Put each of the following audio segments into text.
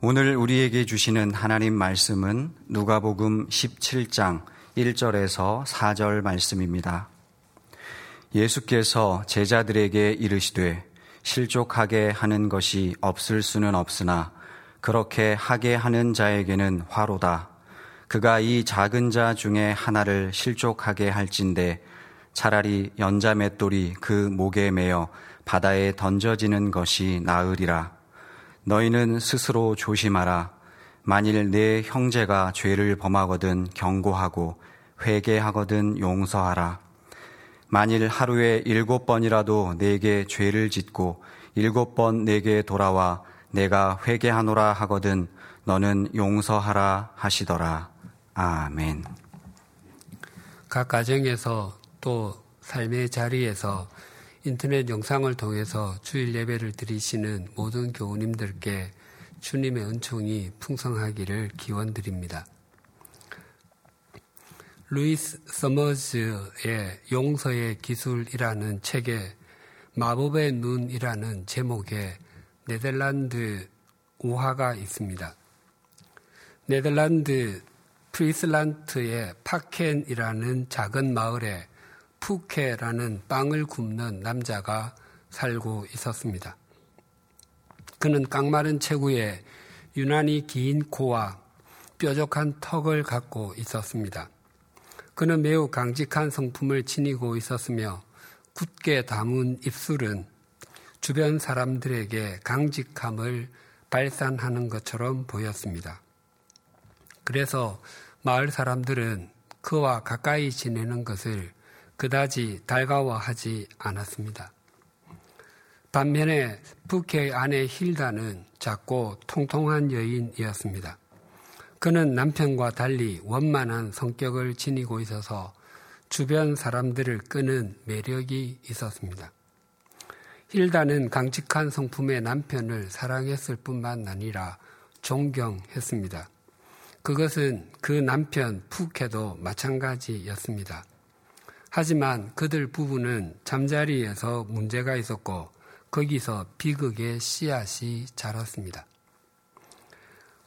오늘 우리에게 주시는 하나님 말씀은 누가복음 17장 1절에서 4절 말씀입니다. 예수께서 제자들에게 이르시되 실족하게 하는 것이 없을 수는 없으나 그렇게 하게 하는 자에게는 화로다. 그가 이 작은 자 중에 하나를 실족하게 할진대 차라리 연자 맷돌이 그 목에 매어 바다에 던져지는 것이 나으리라. 너희는 스스로 조심하라. 만일 내 형제가 죄를 범하거든 경고하고 회개하거든 용서하라. 만일 하루에 7번이라도 내게 죄를 짓고 7번 내게 돌아와 내가 회개하노라 하거든 너는 용서하라 하시더라. 아멘. 각 가정에서 또 삶의 자리에서 인터넷 영상을 통해서 주일 예배를 드리시는 모든 교우님들께 주님의 은총이 풍성하기를 기원드립니다. 루이스 서머즈의 용서의 기술이라는 책에 마법의 눈이라는 제목의 네덜란드 우화가 있습니다. 네덜란드 프리슬란트의 파켄이라는 작은 마을에 푸케라는 빵을 굽는 남자가 살고 있었습니다. 그는 깡마른 체구에 유난히 긴 코와 뾰족한 턱을 갖고 있었습니다. 그는 매우 강직한 성품을 지니고 있었으며 굳게 담은 입술은 주변 사람들에게 강직함을 발산하는 것처럼 보였습니다. 그래서 마을 사람들은 그와 가까이 지내는 것을 그다지 달가워하지 않았습니다. 반면에 부캐의 아내 힐다는 작고 통통한 여인이었습니다. 그는 남편과 달리 원만한 성격을 지니고 있어서 주변 사람들을 끄는 매력이 있었습니다. 힐다는 강직한 성품의 남편을 사랑했을 뿐만 아니라 존경했습니다. 그것은 그 남편 부캐도 마찬가지였습니다. 하지만 그들 부부는 잠자리에서 문제가 있었고 거기서 비극의 씨앗이 자랐습니다.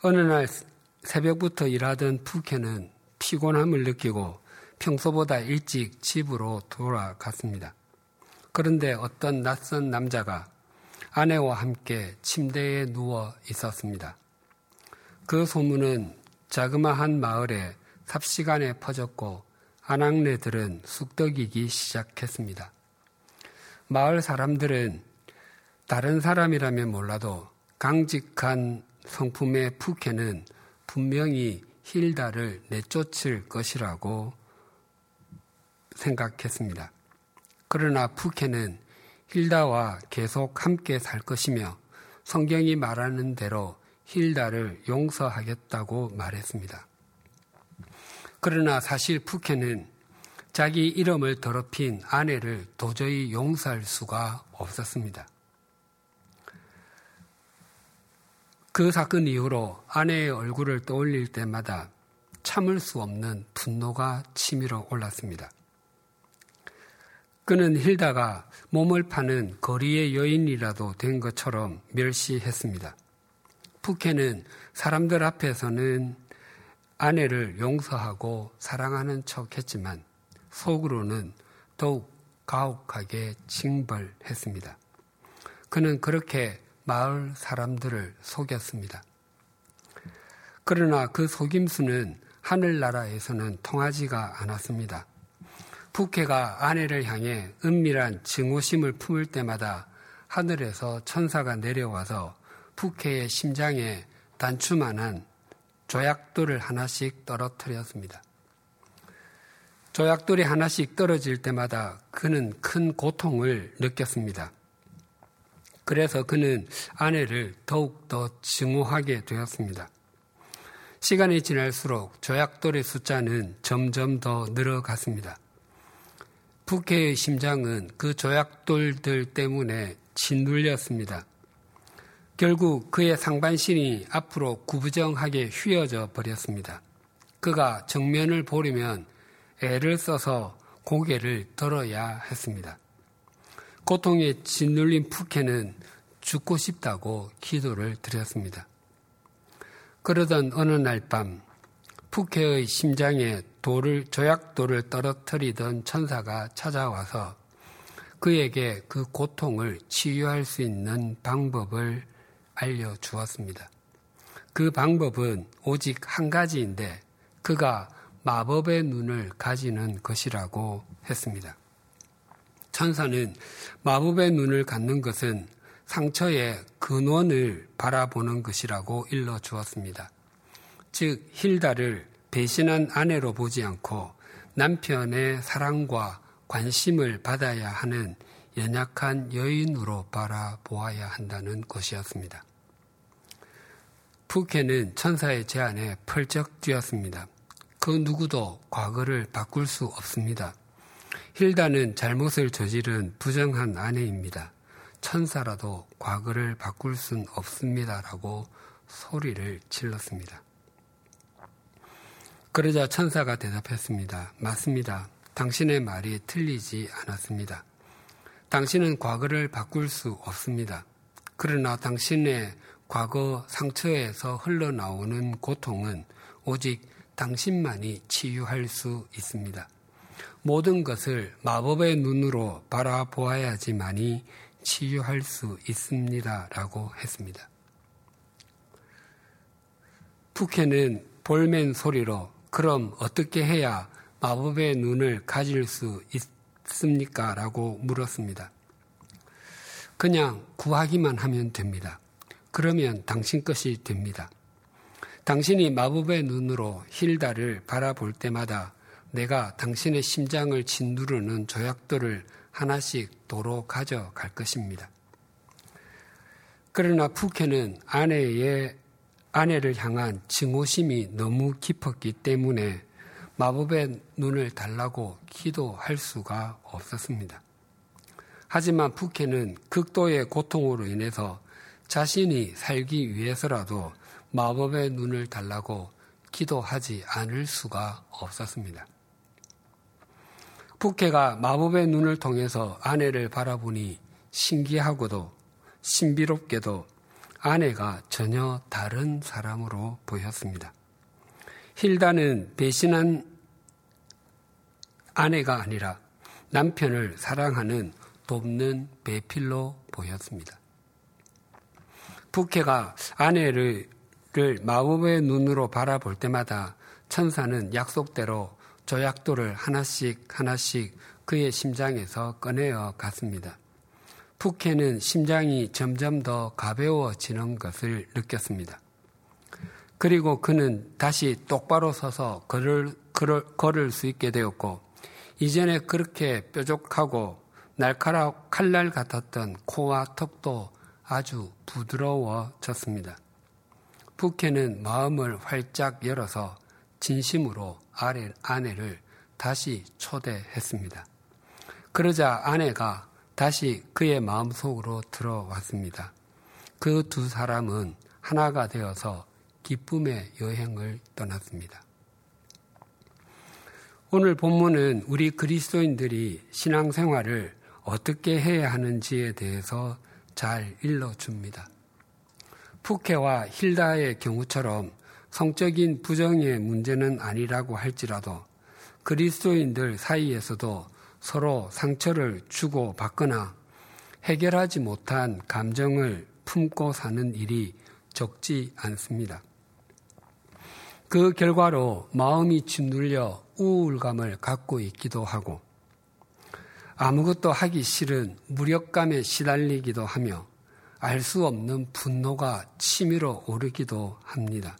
어느 날 새벽부터 일하던 푸케는 피곤함을 느끼고 평소보다 일찍 집으로 돌아갔습니다. 그런데 어떤 낯선 남자가 아내와 함께 침대에 누워 있었습니다. 그 소문은 자그마한 마을에 삽시간에 퍼졌고 아낙네들은 쑥덕이기 시작했습니다. 마을 사람들은 다른 사람이라면 몰라도 강직한 성품의 푸케는 분명히 힐다를 내쫓을 것이라고 생각했습니다. 그러나 푸케는 힐다와 계속 함께 살 것이며 성경이 말하는 대로 힐다를 용서하겠다고 말했습니다. 그러나 사실 푸케는 자기 이름을 더럽힌 아내를 도저히 용서할 수가 없었습니다. 그 사건 이후로 아내의 얼굴을 떠올릴 때마다 참을 수 없는 분노가 치밀어 올랐습니다. 그는 힐다가 몸을 파는 거리의 여인이라도 된 것처럼 멸시했습니다. 푸케는 사람들 앞에서는 아내를 용서하고 사랑하는 척했지만 속으로는 더욱 가혹하게 징벌했습니다. 그는 그렇게 마을 사람들을 속였습니다. 그러나 그 속임수는 하늘나라에서는 통하지가 않았습니다. 부캐가 아내를 향해 은밀한 증오심을 품을 때마다 하늘에서 천사가 내려와서 부캐의 심장에 단추만한 조약돌을 하나씩 떨어뜨렸습니다. 조약돌이 하나씩 떨어질 때마다 그는 큰 고통을 느꼈습니다. 그래서 그는 아내를 더욱더 증오하게 되었습니다. 시간이 지날수록 조약돌의 숫자는 점점 더 늘어갔습니다. 부캐의 심장은 그 조약돌들 때문에 짓눌렸습니다. 결국 그의 상반신이 앞으로 구부정하게 휘어져 버렸습니다. 그가 정면을 보려면 애를 써서 고개를 들어야 했습니다. 고통에 짓눌린 푸케는 죽고 싶다고 기도를 드렸습니다. 그러던 어느 날 밤 푸케의 심장에 조약돌을 떨어뜨리던 천사가 찾아와서 그에게 그 고통을 치유할 수 있는 방법을 알려주었습니다. 그 방법은 오직 한 가지인데 그가 마법의 눈을 가지는 것이라고 했습니다. 천사는 마법의 눈을 갖는 것은 상처의 근원을 바라보는 것이라고 일러주었습니다. 즉 힐다를 배신한 아내로 보지 않고 남편의 사랑과 관심을 받아야 하는 연약한 여인으로 바라보아야 한다는 것이었습니다. 푸케는 천사의 제안에 펄쩍 뛰었습니다. 그 누구도 과거를 바꿀 수 없습니다. 힐다는 잘못을 저지른 부정한 아내입니다. 천사라도 과거를 바꿀 순 없습니다라고 소리를 질렀습니다. 그러자 천사가 대답했습니다. 맞습니다. 당신의 말이 틀리지 않았습니다. 당신은 과거를 바꿀 수 없습니다. 그러나 당신의 과거 상처에서 흘러나오는 고통은 오직 당신만이 치유할 수 있습니다. 모든 것을 마법의 눈으로 바라보아야지만이 치유할 수 있습니다라고 했습니다. 푸케는 볼멘 소리로 그럼 어떻게 해야 마법의 눈을 가질 수 있습니까? 라고 물었습니다. 그냥 구하기만 하면 됩니다. 그러면 당신 것이 됩니다. 당신이 마법의 눈으로 힐다를 바라볼 때마다 내가 당신의 심장을 짓누르는 조약돌을 하나씩 도로 가져갈 것입니다. 그러나 푸케는 아내를 향한 증오심이 너무 깊었기 때문에 마법의 눈을 달라고 기도할 수가 없었습니다. 하지만 푸케는 극도의 고통으로 인해서 자신이 살기 위해서라도 마법의 눈을 달라고 기도하지 않을 수가 없었습니다. 푸케가 마법의 눈을 통해서 아내를 바라보니 신기하고도 신비롭게도 아내가 전혀 다른 사람으로 보였습니다. 힐다는 배신한 아내가 아니라 남편을 사랑하는 돕는 배필로 보였습니다. 푸케가 아내를 마법의 눈으로 바라볼 때마다 천사는 약속대로 조약돌을 하나씩 그의 심장에서 꺼내어 갔습니다. 푸케는 심장이 점점 더 가벼워지는 것을 느꼈습니다. 그리고 그는 다시 똑바로 서서 걸을 수 있게 되었고 이전에 그렇게 뾰족하고 칼날 같았던 코와 턱도 아주 부드러워졌습니다. 푸케는 마음을 활짝 열어서 진심으로 아내를 다시 초대했습니다. 그러자 아내가 다시 그의 마음속으로 들어왔습니다. 그 두 사람은 하나가 되어서 기쁨의 여행을 떠났습니다. 오늘 본문은 우리 그리스도인들이 신앙생활을 어떻게 해야 하는지에 대해서 잘 일러줍니다. 푸케와 힐다의 경우처럼 성적인 부정의 문제는 아니라고 할지라도 그리스도인들 사이에서도 서로 상처를 주고받거나 해결하지 못한 감정을 품고 사는 일이 적지 않습니다. 그 결과로 마음이 짓눌려 우울감을 갖고 있기도 하고 아무것도 하기 싫은 무력감에 시달리기도 하며 알 수 없는 분노가 치밀어 오르기도 합니다.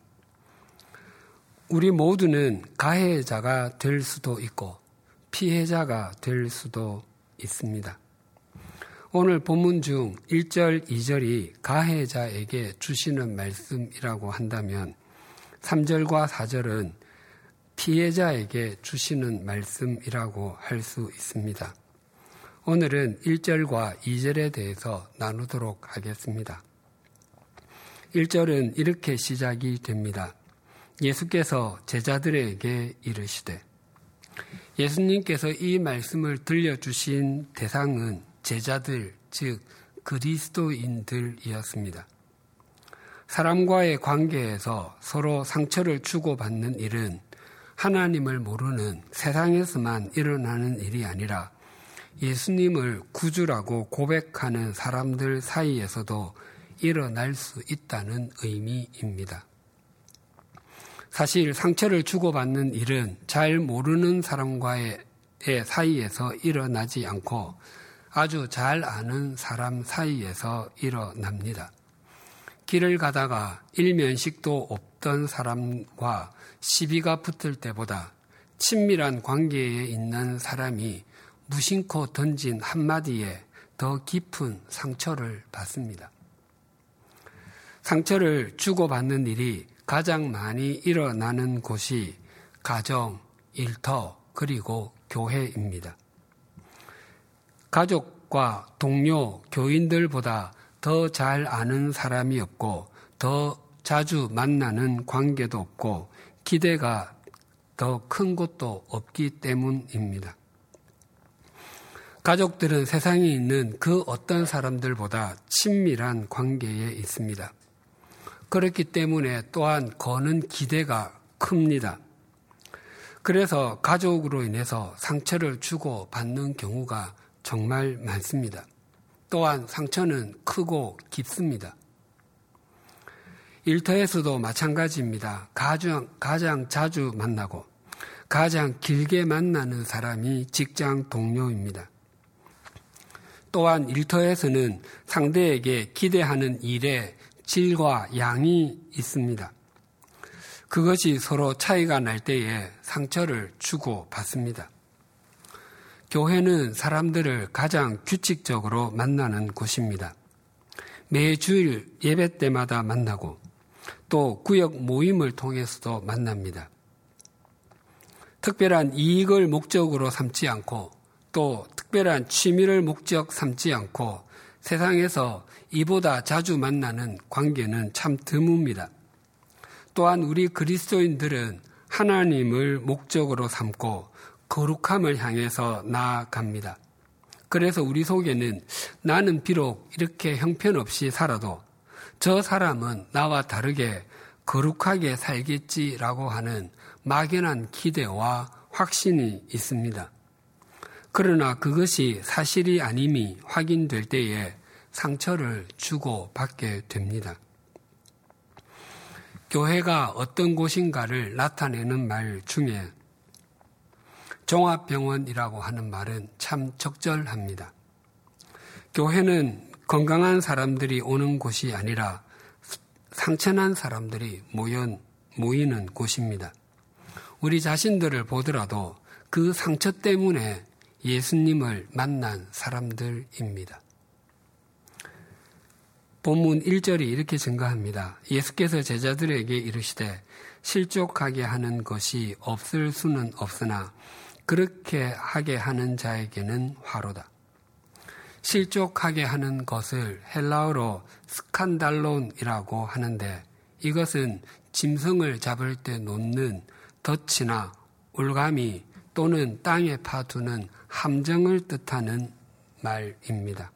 우리 모두는 가해자가 될 수도 있고 피해자가 될 수도 있습니다. 오늘 본문 중 1절, 2절이 가해자에게 주시는 말씀이라고 한다면 3절과 4절은 피해자에게 주시는 말씀이라고 할 수 있습니다. 오늘은 1절과 2절에 대해서 나누도록 하겠습니다. 1절은 이렇게 시작이 됩니다. 예수께서 제자들에게 이르시되. 예수님께서 이 말씀을 들려주신 대상은 제자들, 즉 그리스도인들이었습니다. 사람과의 관계에서 서로 상처를 주고받는 일은 하나님을 모르는 세상에서만 일어나는 일이 아니라 예수님을 구주라고 고백하는 사람들 사이에서도 일어날 수 있다는 의미입니다. 사실 상처를 주고받는 일은 잘 모르는 사람과의 사이에서 일어나지 않고 아주 잘 아는 사람 사이에서 일어납니다. 길을 가다가 일면식도 없던 사람과 시비가 붙을 때보다 친밀한 관계에 있는 사람이 무심코 던진 한마디에 더 깊은 상처를 받습니다. 상처를 주고받는 일이 가장 많이 일어나는 곳이 가정, 일터, 그리고 교회입니다. 가족과 동료, 교인들보다 더 잘 아는 사람이 없고 더 자주 만나는 관계도 없고 기대가 더 큰 것도 없기 때문입니다. 가족들은 세상에 있는 그 어떤 사람들보다 친밀한 관계에 있습니다. 그렇기 때문에 또한 거는 기대가 큽니다. 그래서 가족으로 인해서 상처를 주고 받는 경우가 정말 많습니다. 또한 상처는 크고 깊습니다. 일터에서도 마찬가지입니다. 가장 자주 만나고 가장 길게 만나는 사람이 직장 동료입니다. 또한 일터에서는 상대에게 기대하는 일에 질과 양이 있습니다. 그것이 서로 차이가 날 때에 상처를 주고 받습니다. 교회는 사람들을 가장 규칙적으로 만나는 곳입니다. 매주일 예배 때마다 만나고 또 구역 모임을 통해서도 만납니다. 특별한 이익을 목적으로 삼지 않고 또 특별한 취미를 목적 삼지 않고 세상에서 이보다 자주 만나는 관계는 참 드뭅니다. 또한 우리 그리스도인들은 하나님을 목적으로 삼고 거룩함을 향해서 나아갑니다. 그래서 우리 속에는 나는 비록 이렇게 형편없이 살아도 저 사람은 나와 다르게 거룩하게 살겠지라고 하는 막연한 기대와 확신이 있습니다. 그러나 그것이 사실이 아님이 확인될 때에 상처를 주고 받게 됩니다. 교회가 어떤 곳인가를 나타내는 말 중에 종합병원이라고 하는 말은 참 적절합니다. 교회는 건강한 사람들이 오는 곳이 아니라 상처난 사람들이 모이는 곳입니다. 우리 자신들을 보더라도 그 상처 때문에 예수님을 만난 사람들입니다. 본문 1절이 이렇게 증가합니다. 예수께서 제자들에게 이르시되 실족하게 하는 것이 없을 수는 없으나 그렇게 하게 하는 자에게는 화로다. 실족하게 하는 것을 헬라어로 스칸달론이라고 하는데 이것은 짐승을 잡을 때 놓는 덫이나 올가미 또는 땅에 파두는 함정을 뜻하는 말입니다.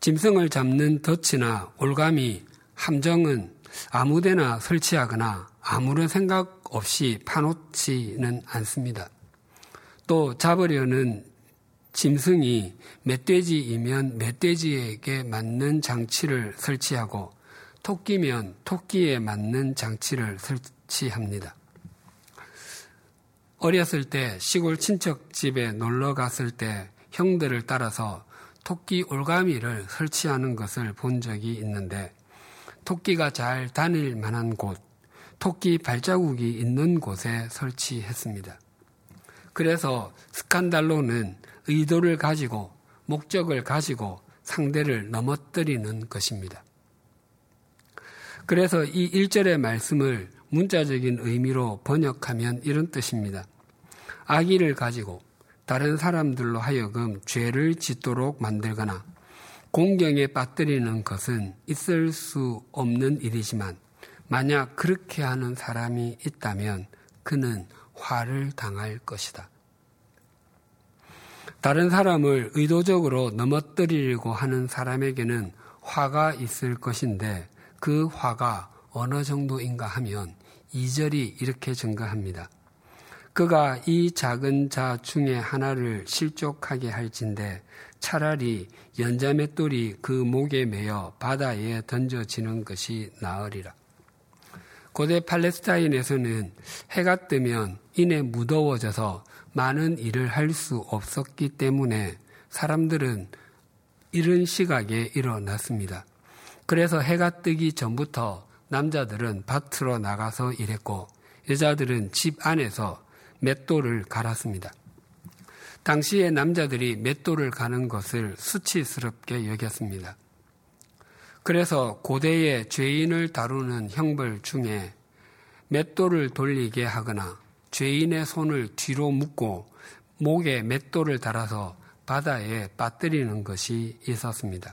짐승을 잡는 덫이나 올가미, 함정은 아무데나 설치하거나 아무런 생각 없이 파놓지는 않습니다. 또 잡으려는 짐승이 멧돼지이면 멧돼지에게 맞는 장치를 설치하고 토끼면 토끼에 맞는 장치를 설치합니다. 어렸을 때 시골 친척집에 놀러 갔을 때 형들을 따라서 토끼 올가미를 설치하는 것을 본 적이 있는데 토끼가 잘 다닐 만한 곳, 토끼 발자국이 있는 곳에 설치했습니다. 그래서 스칸달로는 의도를 가지고 목적을 가지고 상대를 넘어뜨리는 것입니다. 그래서 이 1절의 말씀을 문자적인 의미로 번역하면 이런 뜻입니다. 악의를 가지고 다른 사람들로 하여금 죄를 짓도록 만들거나 공경에 빠뜨리는 것은 있을 수 없는 일이지만 만약 그렇게 하는 사람이 있다면 그는 화를 당할 것이다. 다른 사람을 의도적으로 넘어뜨리려고 하는 사람에게는 화가 있을 것인데 그 화가 어느 정도인가 하면 2절이 이렇게 증가합니다. 그가 이 작은 자 중에 하나를 실족하게 할진대 차라리 연자맷돌이 그 목에 매어 바다에 던져지는 것이 나으리라. 고대 팔레스타인에서는 해가 뜨면 이내 무더워져서 많은 일을 할 수 없었기 때문에 사람들은 이른 시각에 일어났습니다. 그래서 해가 뜨기 전부터 남자들은 밭으로 나가서 일했고 여자들은 집 안에서 맷돌을 갈았습니다. 당시에 남자들이 맷돌을 가는 것을 수치스럽게 여겼습니다. 그래서 고대의 죄인을 다루는 형벌 중에 맷돌을 돌리게 하거나 죄인의 손을 뒤로 묶고 목에 맷돌을 달아서 바다에 빠뜨리는 것이 있었습니다.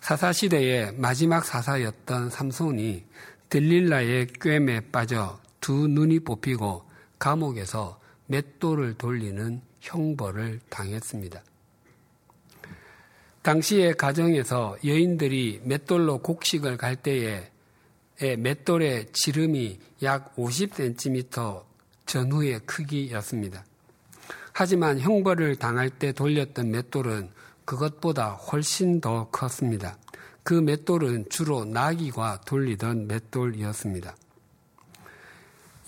사사시대의 마지막 사사였던 삼손이 들릴라의 꿰매에 빠져 두 눈이 뽑히고 감옥에서 맷돌을 돌리는 형벌을 당했습니다. 당시의 가정에서 여인들이 맷돌로 곡식을 갈 때에 맷돌의 지름이 약 50cm 전후의 크기였습니다. 하지만 형벌을 당할 때 돌렸던 맷돌은 그것보다 훨씬 더 컸습니다. 그 맷돌은 주로 나귀가 돌리던 맷돌이었습니다.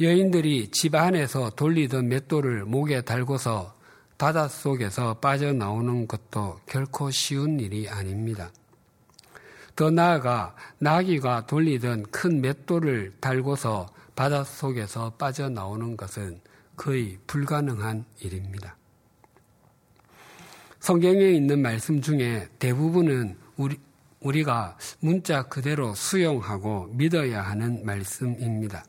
여인들이 집 안에서 돌리던 맷돌을 목에 달고서 바닷속에서 빠져나오는 것도 결코 쉬운 일이 아닙니다. 더 나아가 나귀가 돌리던 큰 맷돌을 달고서 바닷속에서 빠져나오는 것은 거의 불가능한 일입니다. 성경에 있는 말씀 중에 대부분은 우리가 문자 그대로 수용하고 믿어야 하는 말씀입니다.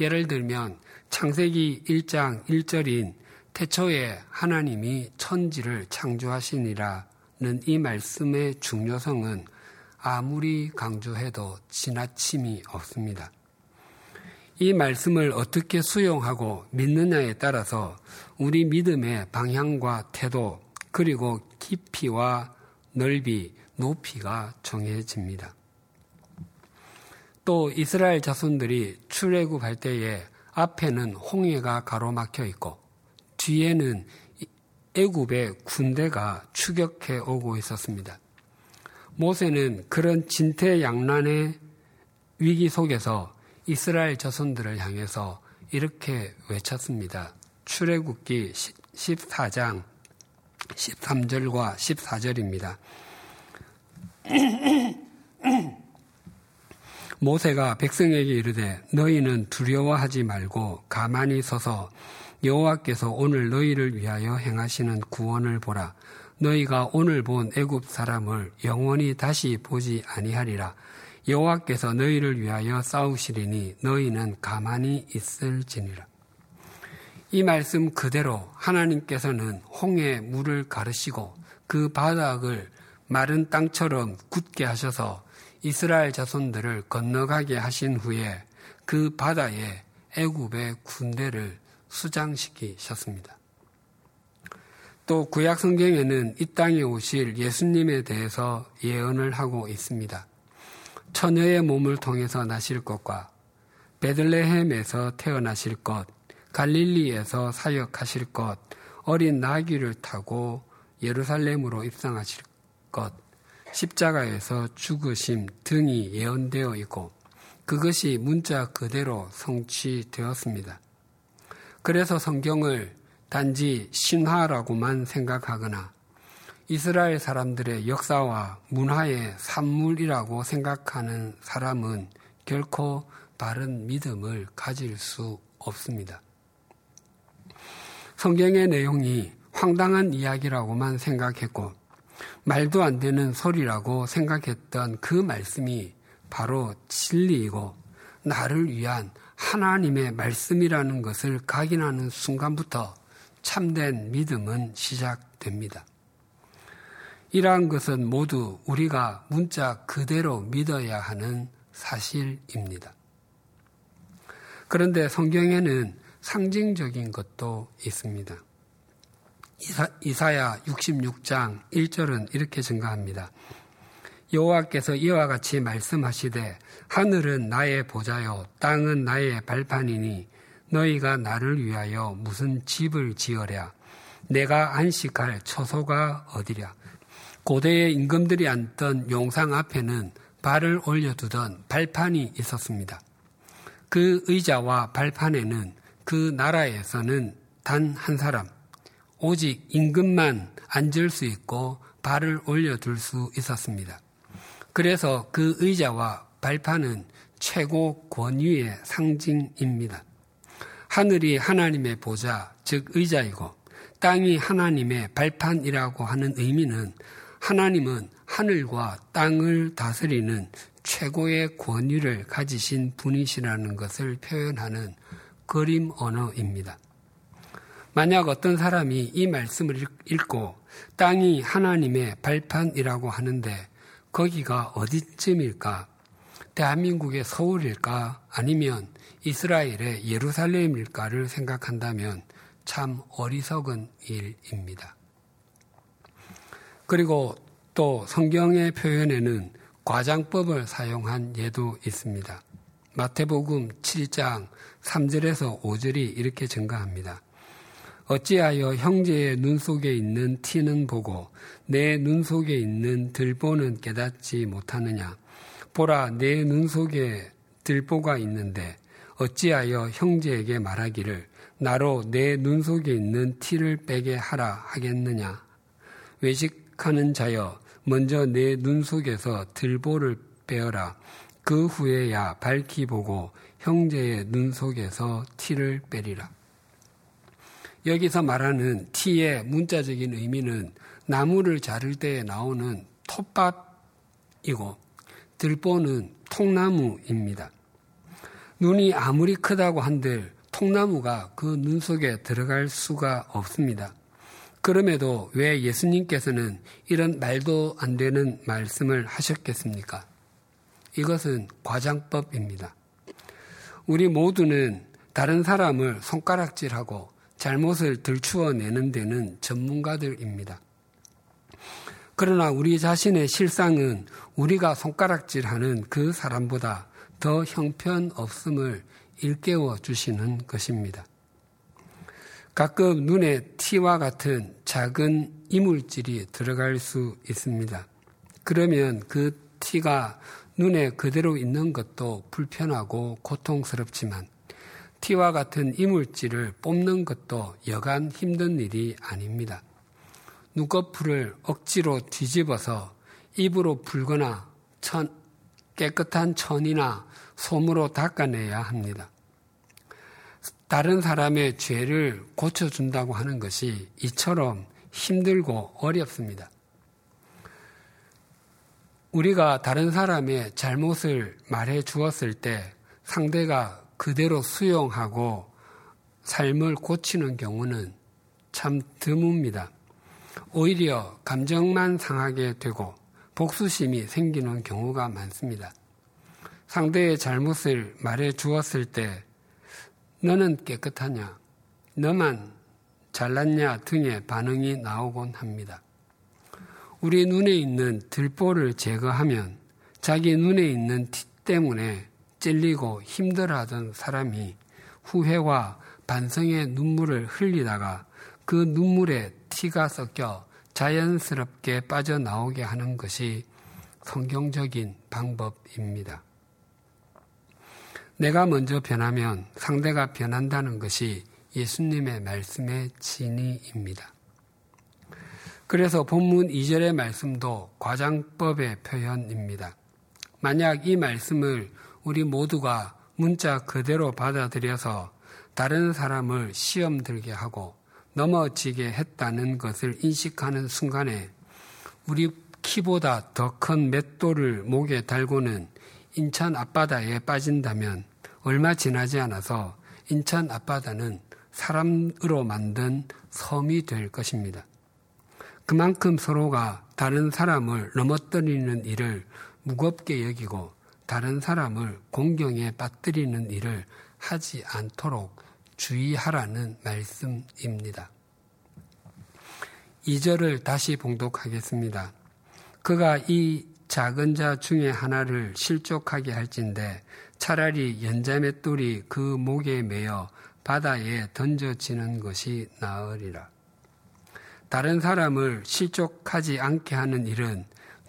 예를 들면 창세기 1장 1절인 태초에 하나님이 천지를 창조하시니라는 이 말씀의 중요성은 아무리 강조해도 지나침이 없습니다. 이 말씀을 어떻게 수용하고 믿느냐에 따라서 우리 믿음의 방향과 태도 그리고 깊이와 넓이, 높이가 정해집니다. 또 이스라엘 자손들이 출애굽할 때에 앞에는 홍해가 가로막혀 있고 뒤에는 애굽의 군대가 추격해 오고 있었습니다. 모세는 그런 진퇴양난의 위기 속에서 이스라엘 자손들을 향해서 이렇게 외쳤습니다. 출애굽기 14장 13절과 14절입니다. 모세가 백성에게 이르되 너희는 두려워하지 말고 가만히 서서 여호와께서 오늘 너희를 위하여 행하시는 구원을 보라. 너희가 오늘 본 애굽 사람을 영원히 다시 보지 아니하리라. 여호와께서 너희를 위하여 싸우시리니 너희는 가만히 있을지니라. 이 말씀 그대로 하나님께서는 홍해 물을 가르시고 그 바닥을 마른 땅처럼 굳게 하셔서 이스라엘 자손들을 건너가게 하신 후에 그 바다에 애굽의 군대를 수장시키셨습니다. 또 구약 성경에는 이 땅에 오실 예수님에 대해서 예언을 하고 있습니다. 처녀의 몸을 통해서 나실 것과 베들레헴에서 태어나실 것, 갈릴리에서 사역하실 것, 어린 나귀를 타고 예루살렘으로 입성하실 것, 십자가에서 죽으심 등이 예언되어 있고 그것이 문자 그대로 성취되었습니다. 그래서 성경을 단지 신화라고만 생각하거나 이스라엘 사람들의 역사와 문화의 산물이라고 생각하는 사람은 결코 바른 믿음을 가질 수 없습니다. 성경의 내용이 황당한 이야기라고만 생각했고 말도 안 되는 소리라고 생각했던 그 말씀이 바로 진리이고 나를 위한 하나님의 말씀이라는 것을 각인하는 순간부터 참된 믿음은 시작됩니다. 이러한 것은 모두 우리가 문자 그대로 믿어야 하는 사실입니다. 그런데 성경에는 상징적인 것도 있습니다. 이사야 66장 1절은 이렇게 증가합니다. 여호와께서 이와 같이 말씀하시되 하늘은 나의 보좌요 땅은 나의 발판이니 너희가 나를 위하여 무슨 집을 지으랴. 내가 안식할 처소가 어디랴. 고대의 임금들이 앉던 용상 앞에는 발을 올려두던 발판이 있었습니다. 그 의자와 발판에는 그 나라에서는 단 한 사람, 오직 임금만 앉을 수 있고 발을 올려둘 수 있었습니다. 그래서 그 의자와 발판은 최고 권위의 상징입니다. 하늘이 하나님의 보좌, 즉 의자이고 땅이 하나님의 발판이라고 하는 의미는 하나님은 하늘과 땅을 다스리는 최고의 권위를 가지신 분이시라는 것을 표현하는 그림 언어입니다. 만약 어떤 사람이 이 말씀을 읽고 땅이 하나님의 발판이라고 하는데 거기가 어디쯤일까? 대한민국의 서울일까? 아니면 이스라엘의 예루살렘일까를 생각한다면 참 어리석은 일입니다. 그리고 또 성경의 표현에는 과장법을 사용한 예도 있습니다. 마태복음 7장 3절에서 5절이 이렇게 증가합니다. 어찌하여 형제의 눈 속에 있는 티는 보고 내 눈 속에 있는 들보는 깨닫지 못하느냐. 보라, 내 눈 속에 들보가 있는데 어찌하여 형제에게 말하기를 나로 내 눈 속에 있는 티를 빼게 하라 하겠느냐. 외식하는 자여 먼저 내 눈 속에서 들보를 빼어라. 그 후에야 밝히 보고 형제의 눈 속에서 티를 빼리라. 여기서 말하는 티의 문자적인 의미는 나무를 자를 때에 나오는 톱밥이고 들보는 통나무입니다. 눈이 아무리 크다고 한들 통나무가 그 눈 속에 들어갈 수가 없습니다. 그럼에도 왜 예수님께서는 이런 말도 안 되는 말씀을 하셨겠습니까? 이것은 과장법입니다. 우리 모두는 다른 사람을 손가락질하고 잘못을 들추어내는 데는 전문가들입니다. 그러나 우리 자신의 실상은 우리가 손가락질하는 그 사람보다 더 형편없음을 일깨워 주시는 것입니다. 가끔 눈에 티와 같은 작은 이물질이 들어갈 수 있습니다. 그러면 그 티가 눈에 그대로 있는 것도 불편하고 고통스럽지만 티와 같은 이물질을 뽑는 것도 여간 힘든 일이 아닙니다. 눈꺼풀을 억지로 뒤집어서 입으로 불거나 깨끗한 천이나 솜으로 닦아내야 합니다. 다른 사람의 죄를 고쳐준다고 하는 것이 이처럼 힘들고 어렵습니다. 우리가 다른 사람의 잘못을 말해 주었을 때 상대가 그대로 수용하고 삶을 고치는 경우는 참 드뭅니다. 오히려 감정만 상하게 되고 복수심이 생기는 경우가 많습니다. 상대의 잘못을 말해 주었을 때 너는 깨끗하냐, 너만 잘났냐 등의 반응이 나오곤 합니다. 우리 눈에 있는 들보를 제거하면 자기 눈에 있는 티 때문에 찔리고 힘들어하던 사람이 후회와 반성의 눈물을 흘리다가 그 눈물에 티가 섞여 자연스럽게 빠져나오게 하는 것이 성경적인 방법입니다. 내가 먼저 변하면 상대가 변한다는 것이 예수님의 말씀의 진의입니다. 그래서 본문 2절의 말씀도 과장법의 표현입니다. 만약 이 말씀을 우리 모두가 문자 그대로 받아들여서 다른 사람을 시험 들게 하고 넘어지게 했다는 것을 인식하는 순간에 우리 키보다 더 큰 맷돌을 목에 달고는 인천 앞바다에 빠진다면 얼마 지나지 않아서 인천 앞바다는 사람으로 만든 섬이 될 것입니다. 그만큼 서로가 다른 사람을 넘어뜨리는 일을 무겁게 여기고 다른 사람을 공경에 빠뜨리는 일을 하지 않도록 주의하라는 말씀입니다. 2절을 다시 봉독하겠습니다. 그가 이 작은 자 중에 하나를 실족하게 할진대 차라리 연자맷돌이 그 목에 매어 바다에 던져지는 것이 나으리라. 다른 사람을 실족하지 않게 하는 일은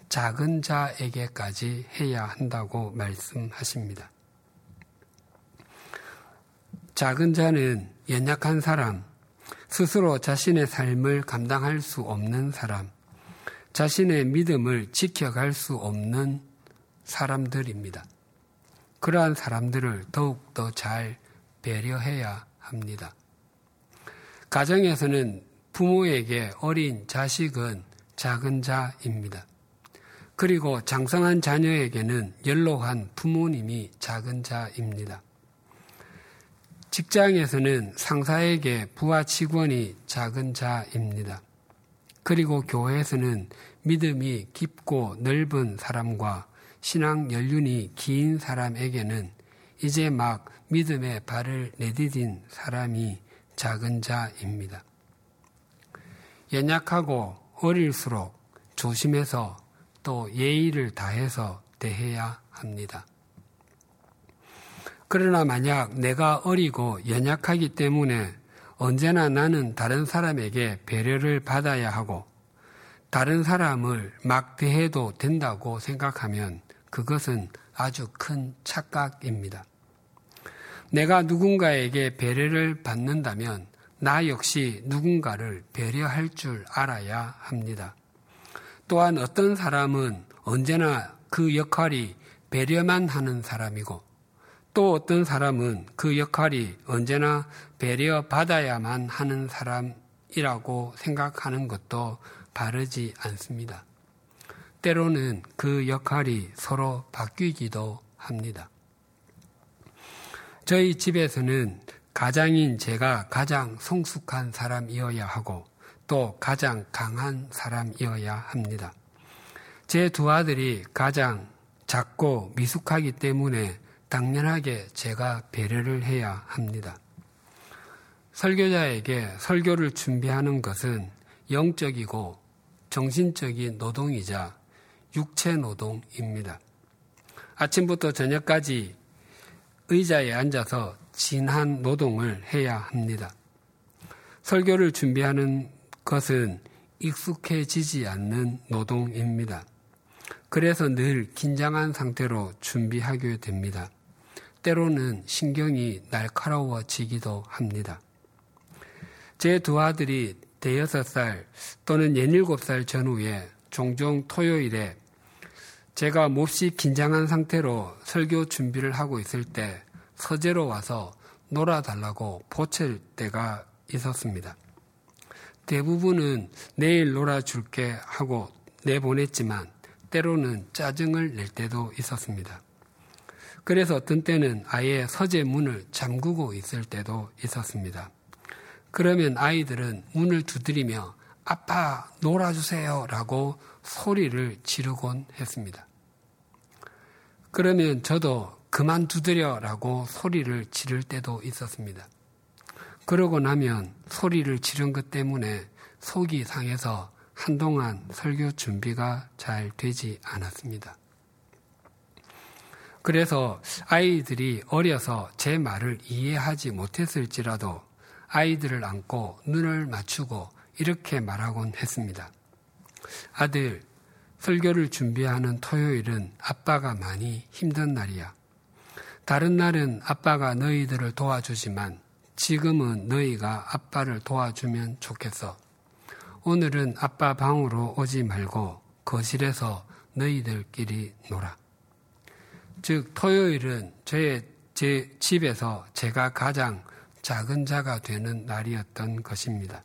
작은 자에게까지 해야 한다고 말씀하십니다. 작은 자는 연약한 사람, 스스로 자신의 삶을 감당할 수 없는 사람, 자신의 믿음을 지켜갈 수 없는 사람들입니다. 그러한 사람들을 더욱더 잘 배려해야 합니다. 가정에서는 부모에게 어린 자식은 작은 자입니다. 그리고 장성한 자녀에게는 연로한 부모님이 작은 자입니다. 직장에서는 상사에게 부하 직원이 작은 자입니다. 그리고 교회에서는 믿음이 깊고 넓은 사람과 신앙 연륜이 긴 사람에게는 이제 막 믿음의 발을 내디딘 사람이 작은 자입니다. 연약하고 어릴수록 조심해서 또 예의를 다해서 대해야 합니다. 그러나 만약 내가 어리고 연약하기 때문에 언제나 나는 다른 사람에게 배려를 받아야 하고 다른 사람을 막 대해도 된다고 생각하면 그것은 아주 큰 착각입니다. 내가 누군가에게 배려를 받는다면 나 역시 누군가를 배려할 줄 알아야 합니다. 또한 어떤 사람은 언제나 그 역할이 배려만 하는 사람이고 또 어떤 사람은 그 역할이 언제나 배려받아야만 하는 사람이라고 생각하는 것도 바르지 않습니다. 때로는 그 역할이 서로 바뀌기도 합니다. 저희 집에서는 가장인 제가 가장 성숙한 사람이어야 하고 또 가장 강한 사람이어야 합니다. 제 두 아들이 가장 작고 미숙하기 때문에 당연하게 제가 배려를 해야 합니다. 설교자에게 설교를 준비하는 것은 영적이고 정신적인 노동이자 육체 노동입니다. 아침부터 저녁까지 의자에 앉아서 진한 노동을 해야 합니다. 설교를 준비하는 것은 익숙해지지 않는 노동입니다. 그래서 늘 긴장한 상태로 준비하게 됩니다. 때로는 신경이 날카로워지기도 합니다. 제 두 아들이 대여섯 살 또는 예닐곱 살 전후에 종종 토요일에 제가 몹시 긴장한 상태로 설교 준비를 하고 있을 때 서재로 와서 놀아달라고 보챌 때가 있었습니다. 대부분은 내일 놀아줄게 하고 내보냈지만 때로는 짜증을 낼 때도 있었습니다. 그래서 어떤 때는 아예 서재 문을 잠그고 있을 때도 있었습니다. 그러면 아이들은 문을 두드리며 아빠 놀아주세요 라고 소리를 지르곤 했습니다. 그러면 저도 그만 두드려 라고 소리를 지를 때도 있었습니다. 그러고 나면 소리를 지른 것 때문에 속이 상해서 한동안 설교 준비가 잘 되지 않았습니다. 그래서 아이들이 어려서 제 말을 이해하지 못했을지라도 아이들을 안고 눈을 맞추고 이렇게 말하곤 했습니다. 아들, 설교를 준비하는 토요일은 아빠가 많이 힘든 날이야. 다른 날은 아빠가 너희들을 도와주지만 지금은 너희가 아빠를 도와주면 좋겠어. 오늘은 아빠 방으로 오지 말고 거실에서 너희들끼리 놀아. 즉 토요일은 제 집에서 제가 가장 작은 자가 되는 날이었던 것입니다.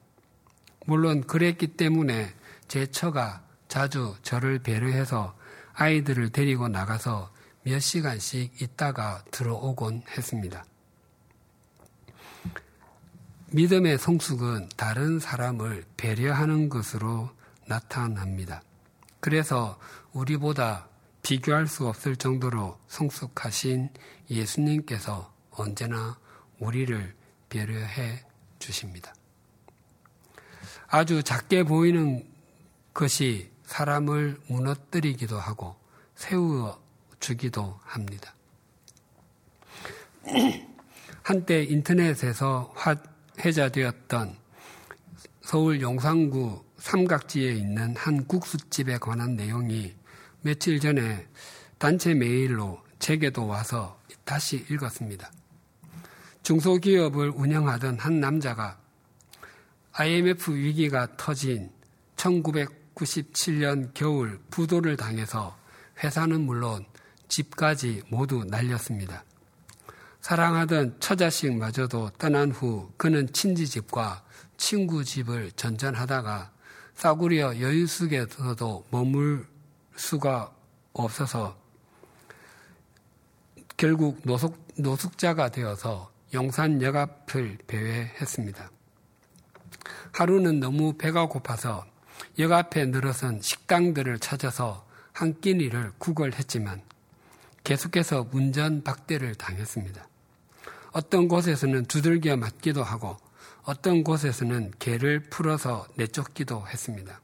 물론 그랬기 때문에 제 처가 자주 저를 배려해서 아이들을 데리고 나가서 몇 시간씩 있다가 들어오곤 했습니다. 믿음의 성숙은 다른 사람을 배려하는 것으로 나타납니다. 그래서 우리보다 비교할 수 없을 정도로 성숙하신 예수님께서 언제나 우리를 배려해 주십니다. 아주 작게 보이는 것이 사람을 무너뜨리기도 하고 세워 주기도 합니다. 한때 인터넷에서 회자되었던 서울 용산구 삼각지에 있는 한 국수집에 관한 내용이 며칠 전에 단체 메일로 제게도 와서 다시 읽었습니다. 중소기업을 운영하던 한 남자가 IMF 위기가 터진 1997년 겨울 부도를 당해서 회사는 물론 집까지 모두 날렸습니다. 사랑하던 처자식마저도 떠난 후 그는 친지집과 친구집을 전전하다가 싸구려 여유숙에서도 머물 수가 없어서 결국 노숙자가 되어서 용산역 앞을 배회했습니다. 하루는 너무 배가 고파서 역 앞에 늘어선 식당들을 찾아서 한 끼니를 구걸했지만 계속해서 운전 박대를 당했습니다. 어떤 곳에서는 두들겨 맞기도 하고 어떤 곳에서는 개를 풀어서 내쫓기도 했습니다.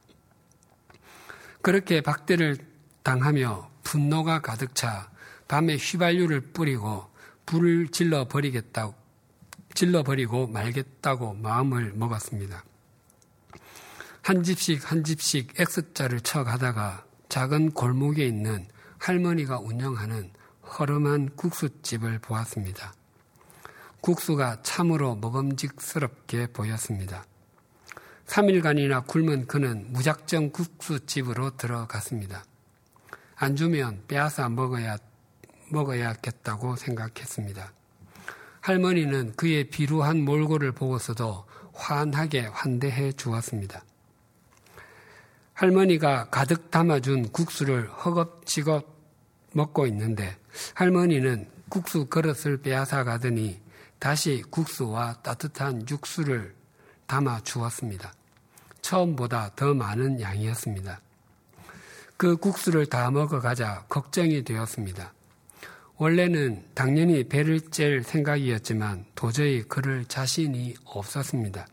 그렇게 박대를 당하며 분노가 가득 차 밤에 휘발유를 뿌리고 불을 질러버리고 말겠다고 마음을 먹었습니다. 한 집씩 한 집씩 X자를 쳐가다가 작은 골목에 있는 할머니가 운영하는 허름한 국수집을 보았습니다. 국수가 참으로 먹음직스럽게 보였습니다. 3일간이나 굶은 그는 무작정 국수집으로 들어갔습니다. 안 주면 빼앗아 먹어야겠다고 생각했습니다. 할머니는 그의 비루한 몰골을 보고서도 환하게 환대해 주었습니다. 할머니가 가득 담아준 국수를 허겁지겁 먹고 있는데 할머니는 국수 그릇을 빼앗아 가더니 다시 국수와 따뜻한 육수를 담아 주었습니다. 처음보다 더 많은 양이었습니다. 그 국수를 다 먹어가자 걱정이 되었습니다. 원래는 당연히 배를 찔 생각이었지만 도저히 그럴 자신이 없었습니다.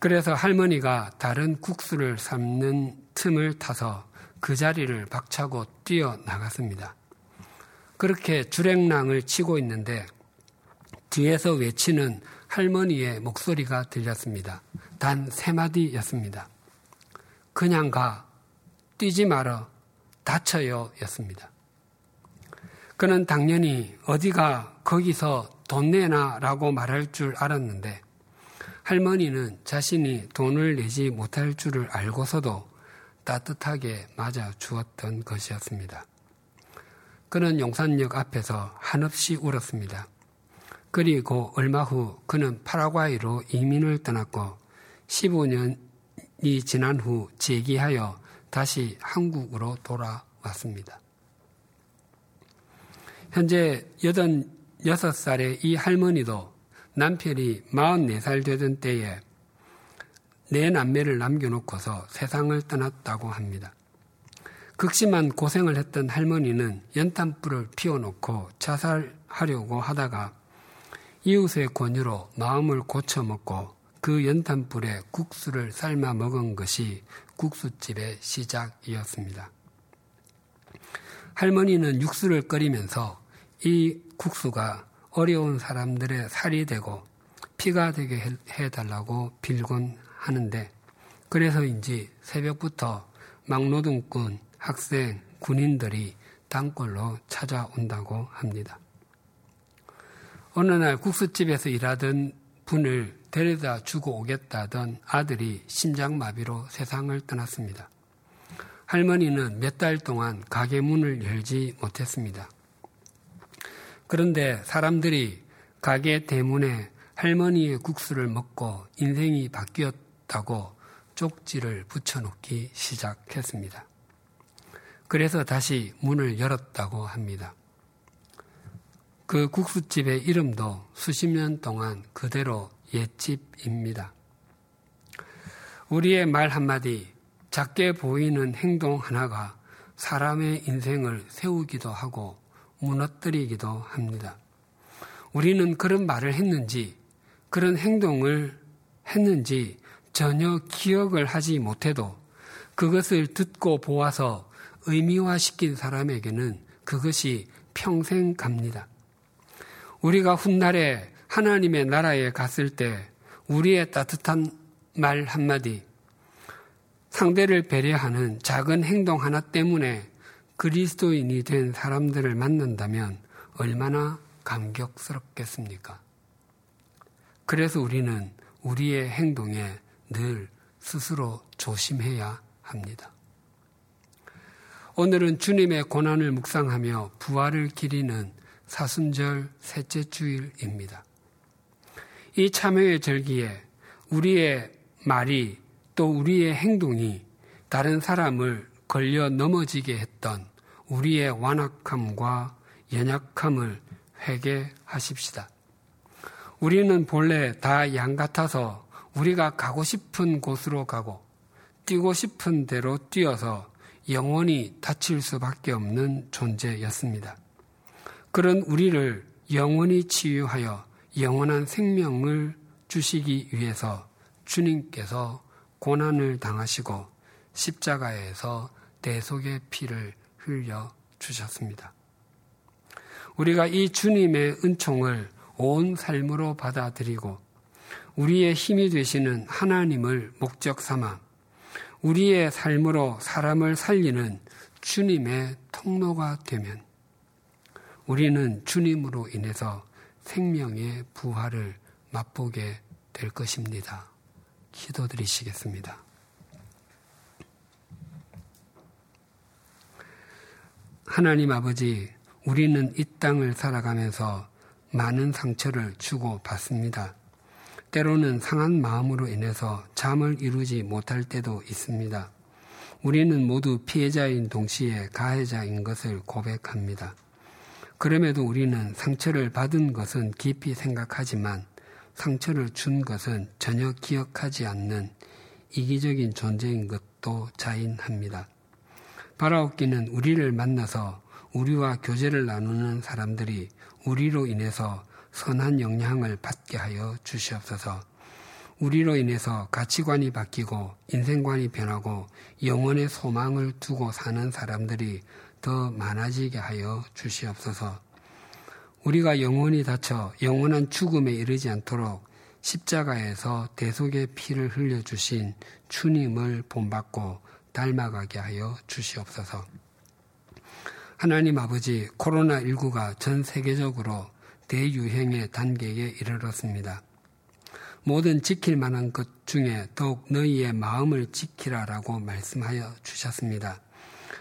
그래서 할머니가 다른 국수를 삶는 틈을 타서 그 자리를 박차고 뛰어나갔습니다. 그렇게 줄행랑을 치고 있는데 뒤에서 외치는 할머니의 목소리가 들렸습니다. 단 세 마디였습니다. 그냥 가, 뛰지 말어, 다쳐요 였습니다. 그는 당연히 어디가 거기서 돈 내나 라고 말할 줄 알았는데 할머니는 자신이 돈을 내지 못할 줄을 알고서도 따뜻하게 맞아 주었던 것이었습니다. 그는 용산역 앞에서 한없이 울었습니다. 그리고 얼마 후 그는 파라과이로 이민을 떠났고 15년이 지난 후 재기하여 다시 한국으로 돌아왔습니다. 현재 86살의 이 할머니도 남편이 44살 되던 때에 내 남매를 남겨놓고서 세상을 떠났다고 합니다. 극심한 고생을 했던 할머니는 연탄불을 피워놓고 자살하려고 하다가 이웃의 권유로 마음을 고쳐먹고 그 연탄불에 국수를 삶아 먹은 것이 국수집의 시작이었습니다. 할머니는 육수를 끓이면서 이 국수가 어려운 사람들의 살이 되고 피가 되게 해달라고 빌곤 하는데 그래서인지 새벽부터 막노동꾼, 학생, 군인들이 단골로 찾아온다고 합니다. 어느 날 국수집에서 일하던 분을 데려다 주고 오겠다던 아들이 심장마비로 세상을 떠났습니다. 할머니는 몇 달 동안 가게 문을 열지 못했습니다. 그런데 사람들이 가게 대문에 할머니의 국수를 먹고 인생이 바뀌었다고 쪽지를 붙여놓기 시작했습니다. 그래서 다시 문을 열었다고 합니다. 그 국수집의 이름도 수십 년 동안 그대로 옛집입니다. 우리의 말 한마디, 작게 보이는 행동 하나가 사람의 인생을 세우기도 하고 무너뜨리기도 합니다. 우리는 그런 말을 했는지, 그런 행동을 했는지 전혀 기억을 하지 못해도 그것을 듣고 보아서 의미화시킨 사람에게는 그것이 평생 갑니다. 우리가 훗날에 하나님의 나라에 갔을 때 우리의 따뜻한 말 한마디, 상대를 배려하는 작은 행동 하나 때문에 그리스도인이 된 사람들을 만난다면 얼마나 감격스럽겠습니까? 그래서 우리는 우리의 행동에 늘 스스로 조심해야 합니다. 오늘은 주님의 고난을 묵상하며 부활을 기리는 사순절 셋째 주일입니다. 이 참회의 절기에 우리의 말이 또 우리의 행동이 다른 사람을 걸려 넘어지게 했던 우리의 완악함과 연약함을 회개하십시다. 우리는 본래 다 양 같아서 우리가 가고 싶은 곳으로 가고 뛰고 싶은 대로 뛰어서 영원히 다칠 수밖에 없는 존재였습니다. 그런 우리를 영원히 치유하여 영원한 생명을 주시기 위해서 주님께서 고난을 당하시고 십자가에서 대속의 피를 흘려주셨습니다. 우리가 이 주님의 은총을 온 삶으로 받아들이고 우리의 힘이 되시는 하나님을 목적 삼아 우리의 삶으로 사람을 살리는 주님의 통로가 되면 우리는 주님으로 인해서 생명의 부활을 맛보게 될 것입니다. 기도드리시겠습니다. 하나님 아버지, 우리는 이 땅을 살아가면서 많은 상처를 주고 받습니다. 때로는 상한 마음으로 인해서 잠을 이루지 못할 때도 있습니다. 우리는 모두 피해자인 동시에 가해자인 것을 고백합니다. 그럼에도 우리는 상처를 받은 것은 깊이 생각하지만 상처를 준 것은 전혀 기억하지 않는 이기적인 존재인 것도 자인합니다. 바라옵기는 우리를 만나서 우리와 교제를 나누는 사람들이 우리로 인해서 선한 영향을 받게 하여 주시옵소서. 우리로 인해서 가치관이 바뀌고 인생관이 변하고 영원의 소망을 두고 사는 사람들이 더 많아지게 하여 주시옵소서. 우리가 영원히 다쳐 영원한 죽음에 이르지 않도록 십자가에서 대속의 피를 흘려주신 주님을 본받고 닮아가게 하여 주시옵소서. 하나님 아버지, 코로나19가 전 세계적으로 대유행의 단계에 이르렀습니다. 모든 지킬 만한 것 중에 더욱 너희의 마음을 지키라라고 말씀하여 주셨습니다.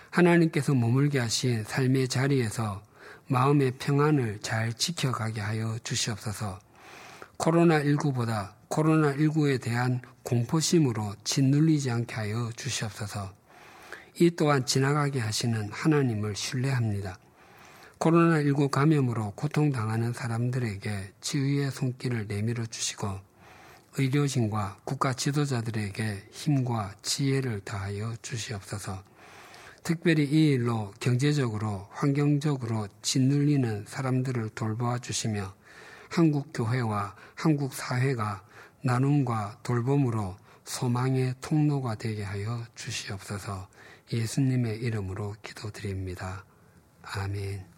하나님께서 머물게 하신 삶의 자리에서 마음의 평안을 잘 지켜가게 하여 주시옵소서. 코로나19보다 코로나19에 대한 공포심으로 짓눌리지 않게 하여 주시옵소서. 이 또한 지나가게 하시는 하나님을 신뢰합니다. 코로나19 감염으로 고통당하는 사람들에게 치유의 손길을 내밀어 주시고 의료진과 국가 지도자들에게 힘과 지혜를 다하여 주시옵소서. 특별히 이 일로 경제적으로 환경적으로 짓눌리는 사람들을 돌보아 주시며 한국 교회와 한국 사회가 나눔과 돌봄으로 소망의 통로가 되게 하여 주시옵소서. 예수님의 이름으로 기도드립니다. 아멘.